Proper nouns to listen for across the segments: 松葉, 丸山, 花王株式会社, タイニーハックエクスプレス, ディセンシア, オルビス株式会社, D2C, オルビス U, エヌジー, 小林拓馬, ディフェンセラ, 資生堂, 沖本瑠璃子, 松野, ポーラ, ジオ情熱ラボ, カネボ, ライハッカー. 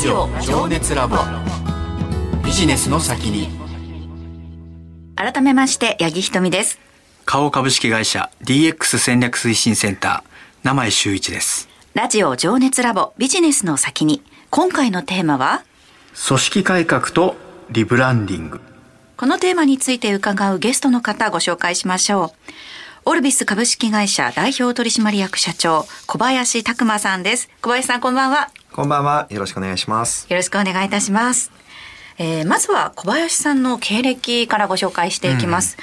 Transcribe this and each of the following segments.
ジオ情熱ラボビジネスの先に。改めまして八木ひとみです。花王株式会社 DX 戦略推進センター生井修一です。ラジオ情熱ラボビジネスの先に、今回のテーマは組織改革とリブランディング。このテーマについて伺うゲストの方ご紹介しましょう。オルビス株式会社代表取締役社長小林拓馬さんです。小林さん、こんばんは。こんばんは。よろしくお願いします。よろしくお願いいたします。まずは小林さんの経歴からご紹介していきます。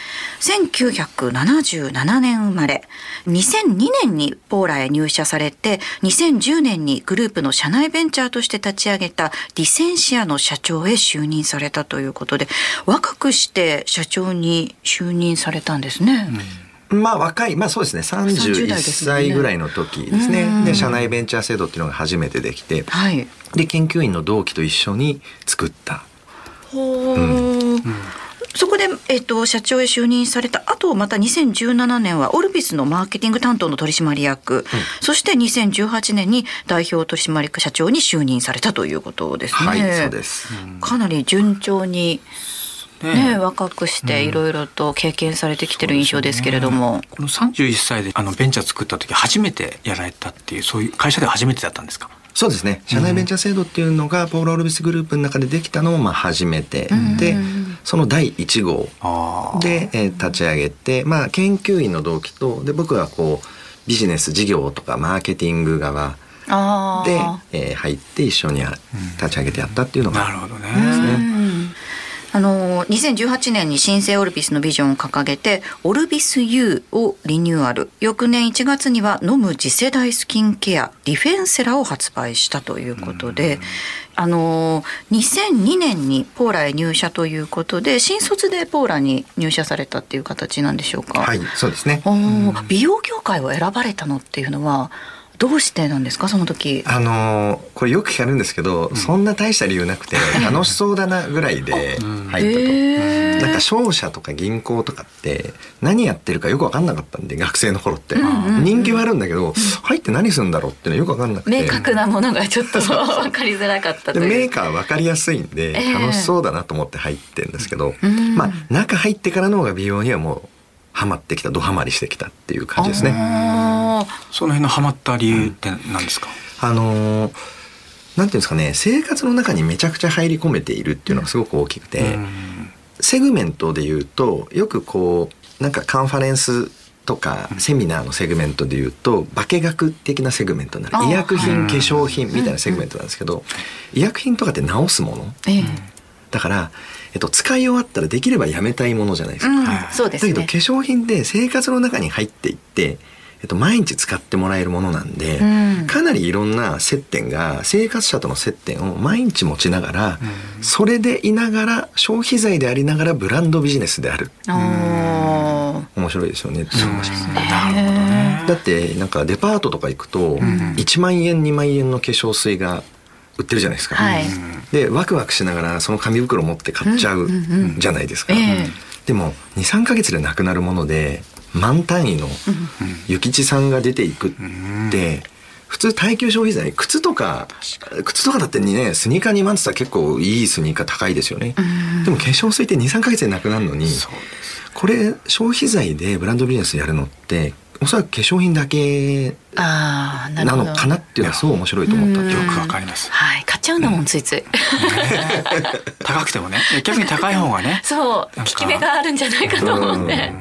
1977年生まれ、2002年にポーラへ入社されて、2010年にグループの社内ベンチャーとして立ち上げたディセンシアの社長へ就任されたということで、若くして社長に就任されたんですね。若い、そうですね、31歳ぐらいの時ですね。で、社内ベンチャー制度っていうのが初めてできて、で、研究員の同期と一緒に作った。そこで、社長へ就任された後、また2017年はオルビスのマーケティング担当の取締役、そして2018年に代表取締役社長に就任されたということですね。そうです。かなり順調に若くしていろいろと経験されてきてる印象ですけれども、この31歳でベンチャー作った時初めてやられたっていう、そういう会社では初めてだったんですか？そうですね。社内ベンチャー制度っていうのがポーラ・オルビスグループの中でできたのも初めてで、その第1号で立ち上げて、研究員の同期とで僕はこうビジネス事業とかマーケティング側で、入って一緒に立ち上げてやったっていうのがですね。2018年に新生オルビスのビジョンを掲げてオルビス U をリニューアル、翌年1月には飲む次世代スキンケアディフェンセラを発売したということで、2002年にポーラへ入社ということで、新卒でポーラに入社されたっていう形なんでしょうか？はい、そうですね。美容業界を選ばれたのっていうのはどうしてなんですか、その時？これよく聞かれるんですけど、そんな大した理由なくて楽しそうだなぐらいで入ったと。なんか商社とか銀行とかって何やってるかよく分かんなかったんで、学生の頃って、人気はあるんだけど、入って何するんだろうっていうのよく分かんなくて、明確なものがちょっと分かりづらかったという。メーカーは分かりやすいんで楽しそうだなと思って入ってるんですけど、中入ってからの方が美容にはもうハマってきた、ドハマりしてきたっていう感じですね。その辺のハマった理由って何ですか？なんていうんですかね、生活の中にめちゃくちゃ入り込めているっていうのがすごく大きくて、セグメントでいうとよくこうなんかカンファレンスとかセミナーのセグメントでいうと化学的なセグメントになる、医薬品化粧品みたいなセグメントなんですけど、医薬品とかって治すもの、だから、使い終わったらできればやめたいものじゃないですか。そうですね。だけど化粧品で生活の中に入っていって、毎日使ってもらえるものなんで、かなりいろんな接点が、生活者との接点を毎日持ちながら、それでいながら消費財でありながらブランドビジネスである。面白いですよね。だってなんかデパートとか行くと1万円2万円の化粧水が売ってるじゃないですか。でワクワクしながらその紙袋持って買っちゃうじゃないですか。でも 2,3 ヶ月でなくなるもので、万単位の諭吉さんが出ていくって、普通耐久消費財、靴とかだってね、スニーカー2万って言ったら結構いいスニーカー高いですよね。でも化粧水って 2,3 ヶ月でなくなるのに、これ消費財でブランドビジネスやるのっておそらく化粧品だけなのかなっていうのはすごい面白いと思った。よくわかります。買っちゃうんだもん、ついつい。高くてもね、逆に高い方がね、効き目があるんじゃないかと思って。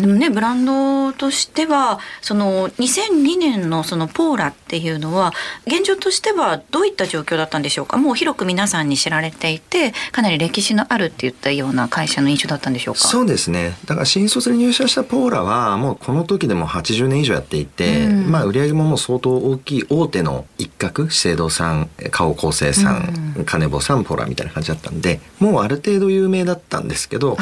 でもね、ブランドとしてはその2002年のそのポーラっていうのは現状としてはどういった状況だったんでしょうか？もう広く皆さんに知られていて、かなり歴史のあるって言ったような会社の印象だったんでしょうか？そうですね。だから新卒に入社したポーラはもうこの時でも80年以上やっていて、売上ももう相当大きい大手の一角、資生堂さん、花王光成さん、カネボさん、ポーラみたいな感じだったんで、もうある程度有名だったんですけど、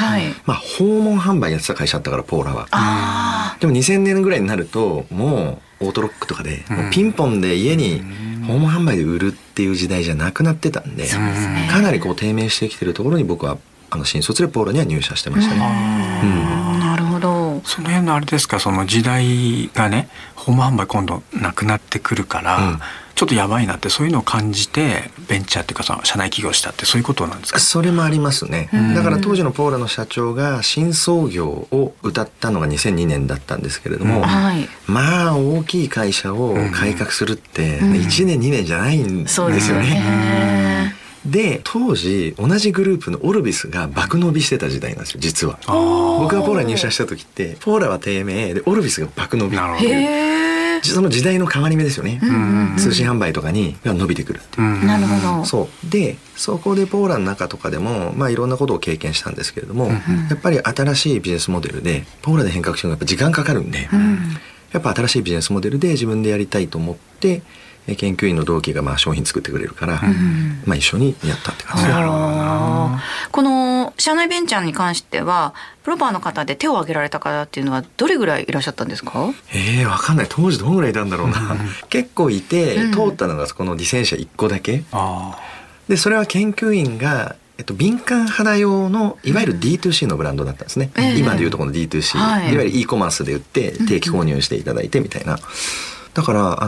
訪問販売やってた会社だったからポーラは。でも2000年ぐらいになるともうオートロックとかで、ピンポンで家に訪問販売で売るっていう時代じゃなくなってたんで、かなりこう低迷してきてるところに僕は新卒でポーラには入社してましたね。なるほど。その辺のあれですか、その時代がね、ホーム販売今度なくなってくるから、うん、ちょっとやばいなってそういうのを感じてベンチャーっていうかその社内企業したってそういうことなんですか。それもありますね。だから当時のポーラの社長が新創業を歌ったのが2002年だったんですけれども、うん、まあ大きい会社を改革するって1年2年じゃないんですよね、うん、そうですね。で当時同じグループのオルビスが爆伸びしてた時代なんですよ実は。僕がポーラに入社した時ってポーラは低迷でオルビスが爆伸びっていうその時代の変わり目ですよね、うんうん、通信販売とかにが伸びてくるっていう、うん、なるほど。そうでそこでポーラの中とかでも、まあ、いろんなことを経験したんですけれども、うんうん、やっぱり新しいビジネスモデルでポーラで変革してもやっぱ時間かかるんで、うん、やっぱ新しいビジネスモデルで自分でやりたいと思って研究員の同期がまあ商品作ってくれるから、うんまあ、一緒にやったって感じです。この社内ベンチャーに関してはプロパーの方で手を挙げられた方っていうのはどれぐらいいらっしゃったんですか。わかんない。当時どのぐらいいたんだろうな、うん、結構いて通ったのがこのディセン社1個だけ、うん、でそれは研究員が、敏感肌用のいわゆる D2C のブランドだったんですね、うん、今でいうとこの D2C、はい、いわゆる e コマースで売って定期購入していただいてみたいな、うんうんだから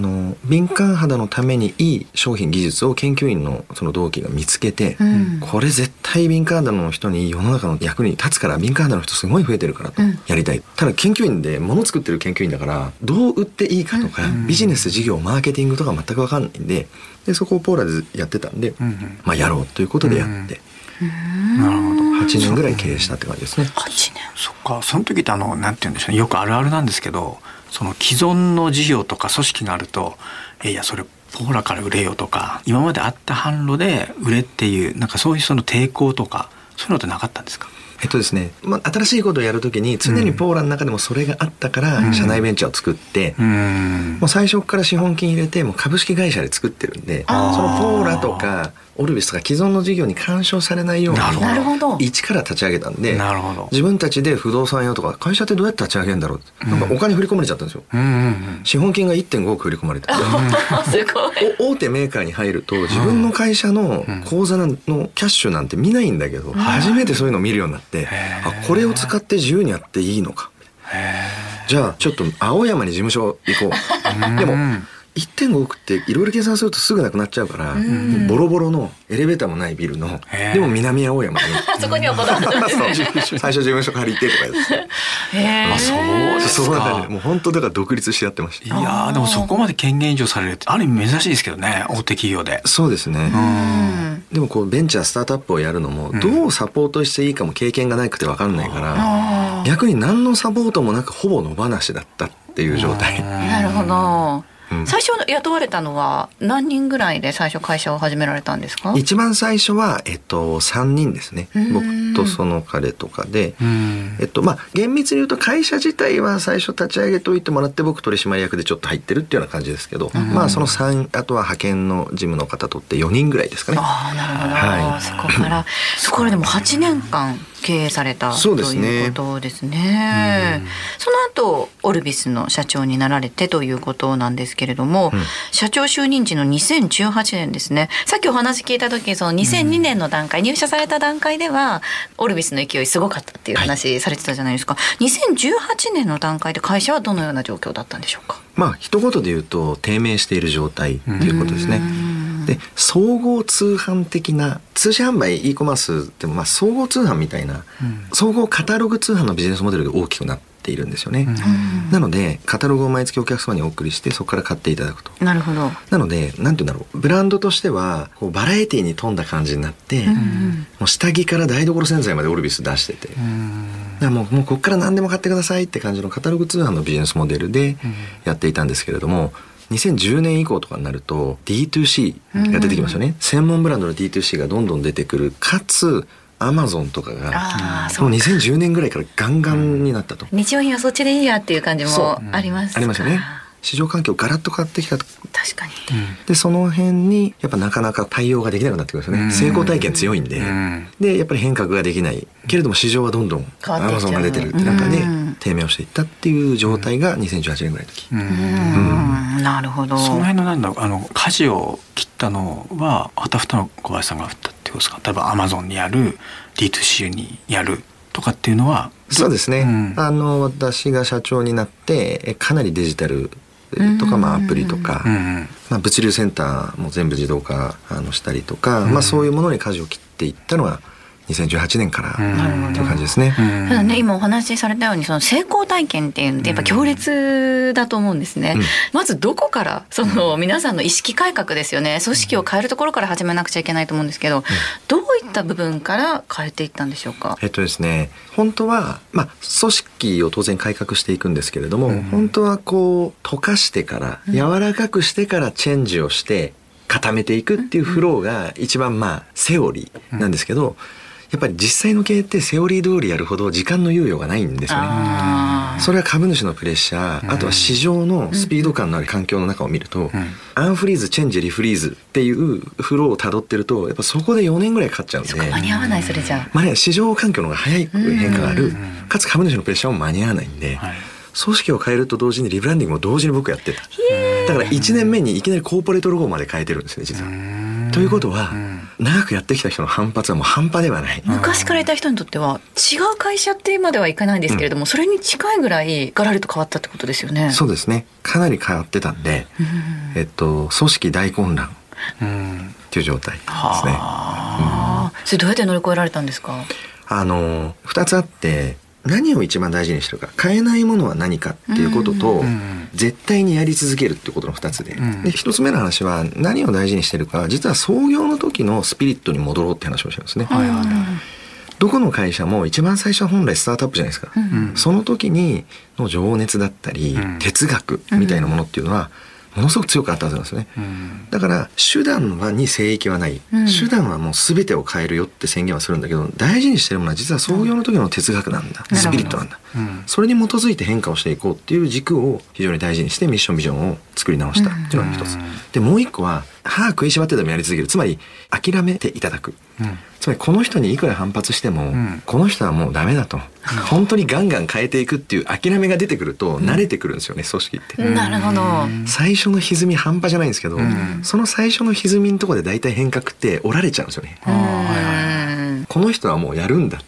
敏感肌のためにいい商品技術を研究員のその同期が見つけて、うん、これ絶対敏感肌の人に世の中の役に立つから敏感肌の人すごい増えてるからとやりたい、うん、ただ研究員で物作ってる研究員だからどう売っていいかとか、うん、ビジネス事業マーケティングとか全く分かんないんで、そこをポーラでやってたんで、うんうんまあ、やろうということでやって、うんなるほど。8年ぐらい経営したって感じですね。8年。そっか。その時ってなんて言うんでしょうね。よくあるあるなんですけど、その既存の事業とか組織があると、いやそれポーラから売れよとか、今まであった販路で売れっていうなんかそういうその抵抗とかそういうのってなかったんですか。ですねまあ、新しいことをやるときに常にポーラの中でもそれがあったから、うん、社内ベンチャーを作って、うん、もう最初から資本金入れてもう株式会社で作ってるんでそのポーラとかオルビスとか既存の事業に干渉されないように一から立ち上げたんでなるほど自分たちで不動産用とか会社ってどうやって立ち上げるんだろうって、うん、なんかお金振り込まれちゃったんですよ、うんうんうん、資本金が 1.5 億振り込まれたすごい大手メーカーに入ると自分の会社の口座のキャッシュなんて見ないんだけど、うん、初めてそういうのを見るようになってこれを使って自由にやっていいのかじゃあちょっと青山に事務所行こうでも 1.5 億っていろいろ計算するとすぐなくなっちゃうからボロボロのエレベーターもないビルのでも南青山にそこにはこだわってますね最初事務所借りてとかですそうですか。もう本当だから独立してやってました。いやでもそこまで権限移譲されるってある意味珍しいですけどね大手企業で。そうですね。でもこうベンチャースタートアップをやるのもどうサポートしていいかも経験がなくて分かんないから、うん、逆に何のサポートもなくほぼ野放しだったっていう状態。なるほど、うん、最初雇われたのは何人ぐらいで最初会社を始められたんですか。一番最初は、3人ですね。僕とその彼とかで、まあ、厳密に言うと会社自体は最初立ち上げといてもらって僕取締役でちょっと入ってるっていうような感じですけど、まあ、その3あとは派遣の事務の方とって4人ぐらいですかね。ああなるほど、はい、そこからそこでも8年間経営されたということですね。その後オルビスの社長になられてということなんですけれども、うん、社長就任時の2018年ですね。さっきお話聞いた時その2002年の段階、うん、入社された段階ではオルビスの勢いすごかったっていう話されてたじゃないですか、はい、2018年の段階で会社はどのような状況だったんでしょうか。まあ一言で言うと低迷している状態ということですね、うんで総合通販的な通信販売 e コマースってまあ総合通販みたいな、うん、総合カタログ通販のビジネスモデルが大きくなっているんですよね、うん、なのでカタログを毎月お客様にお送りしてそこから買っていただくと。なるほど。なのでなんて言うんだろうブランドとしてはこうバラエティに富んだ感じになって、うん、もう下着から台所洗剤までオルビス出してて、うん、だからもうこっから何でも買ってくださいって感じのカタログ通販のビジネスモデルでやっていたんですけれども、うん2010年以降とかになると D2C が出てきましたね、うん、専門ブランドの D2C がどんどん出てくるかつアマゾンとかがもう2010年ぐらいからガンガンになったと、うん、日用品はそっちでいいやっていう感じもあります、うん、ありましたね。市場環境ガラッと変わってきた。確かに。でその辺にやっぱなかなか対応ができなくなってくるんですよね。成功体験強いんで、でやっぱり変革ができないけれども市場はどんどんアマゾンが出てるって中で低迷をしていったっていう状態が2018年ぐらいの時。なるほど。その辺のなんだ舵を切ったのははたふたの小林さんが振ったってことですか。例えばアマゾンにやる D2C にやる。とかっていうのは。そうですね、うん、私が社長になってかなりデジタルとか、まあ、アプリとか、まあ、物流センターも全部自動化したりとか、まあ、そういうものに舵を切っていったのが2018年からという感じですね。ただね、今お話しされたようにその成功体験っていうのってやっぱ強烈だと思うんですね、うん、まずどこからその皆さんの意識改革ですよね、組織を変えるところから始めなくちゃいけないと思うんですけど、どういった部分から変えていったんでしょうか。ですね、本当は、まあ、組織を当然改革していくんですけれども、本当はこう溶かしてから柔らかくしてからチェンジをして固めていくっていうフローが一番、まあ、セオリーなんですけど、やっぱり実際の経営ってセオリー通りやるほど時間の猶予がないんですよね。それは株主のプレッシャー、あとは市場のスピード感のある環境の中を見ると、アンフリーズ、チェンジ、リフリーズっていうフローをたどってるとやっぱそこで4年ぐらいかかっちゃうんで、そこ間に合わない。それじゃあ、まあね、市場環境の方が早い変化がある、かつ株主のプレッシャーも間に合わないんで、はい、組織を変えると同時にリブランディングも同時に僕やってた。だから1年目にいきなりコーポレートロゴまで変えてるんですね、実は。ということは、長くやってきた人の反発はもう半端ではない。昔からいた人にとっては違う会社ってまではいかないんですけれども、それに近いぐらいガラリと変わったってことですよね。そうですね、かなり変わってたんで、組織大混乱っていう状態ですね。それどうやって乗り越えられたんですか。2つあって、何を一番大事にしてるか、変えないものは何かっていうことと、絶対にやり続けるってことの2つ で1つ目の話は、何を大事にしてるか、実は創業の時のスピリットに戻ろうって話をしてるんですね。どこの会社も一番最初は本来スタートアップじゃないですか、その時にの情熱だったり、哲学みたいなものっていうのはものすごく強くあったはずなんですよね。だから手段に聖域はない、手段はもう全てを変えるよって宣言はするんだけど、大事にしてるものは実は創業の時の哲学なんだ、スピリットなんだ、それに基づいて変化をしていこうっていう軸を非常に大事にして、ミッションビジョンを作り直したっていうのが一つ、でもう一個は歯食いしばってでもやり続ける、つまり諦めていただく、つまりこの人にいくら反発しても、この人はもうダメだと、本当にガンガン変えていくっていう諦めが出てくると慣れてくるんですよね、組織って。なるほど。最初の歪み半端じゃないんですけど、その最初の歪みのところで大体変革って折られちゃうんですよね。この人はもうやるんだ、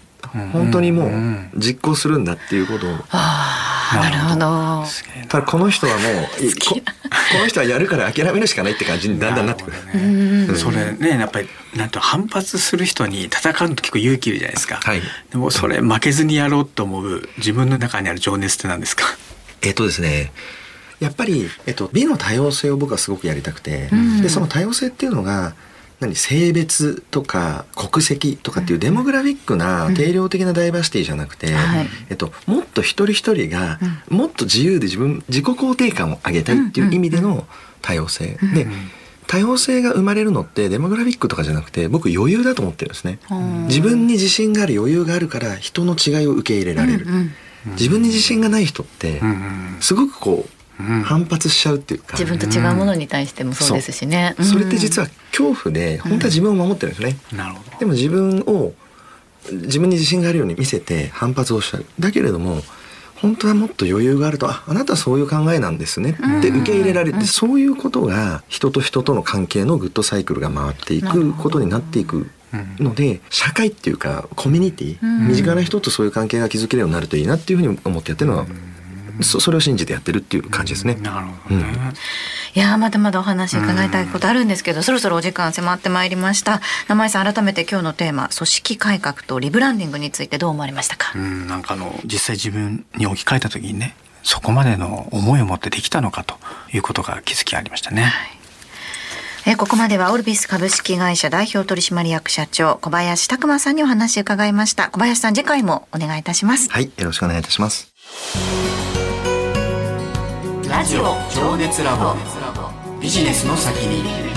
本当にもう実行するんだっていうことを。なるほど。ただこの人はもうこの人はやるから諦めるしかないって感じにだんだんなってくる。それね、やっぱりなんと反発する人に戦うの結構勇気いるじゃないですか、でもそれ負けずにやろうと思う自分の中にある情熱って何ですか。ですね、やっぱり、美の多様性を僕はすごくやりたくて、でその多様性っていうのが性別とか国籍とかっていうデモグラフィックな定量的なダイバーシティじゃなくて、もっと一人一人がもっと自由で自己肯定感を上げたいっていう意味での多様性で、多様性が生まれるのってデモグラフィックとかじゃなくて、僕余裕だと思ってるんですね。自分に自信がある余裕があるから人の違いを受け入れられる。自分に自信がない人ってすごくこう反発しちゃうっていうか、自分と違うものに対してもそうですしね。それって実は恐怖で、本当は自分を守ってるんですね、でも自分に自信があるように見せて反発をしちゃう。だけれども本当はもっと余裕があると、あなたはそういう考えなんですねって受け入れられて、そういうことが人と人との関係のグッドサイクルが回っていくことになっていくので、社会っていうかコミュニティ、身近な人とそういう関係が築けるようになるといいなっていうふうに思ってやってるのは、それを信じてやってるっていう感じですね。なるほどね。いや、まだまだお話伺いたいことあるんですけど、そろそろお時間迫ってまいりました。生井さん、改めて今日のテーマ、組織改革とリブランディングについてどう思われましたか。なんか実際自分に置き換えた時にね、そこまでの思いを持ってできたのかということが気づきありましたね。ここまではオルビス株式会社代表取締役社長、小林拓真さんにお話伺いました。小林さん、次回もお願いいたします。はい、よろしくお願いいたします。ラジオ情熱ラボ、ビジネスの先に。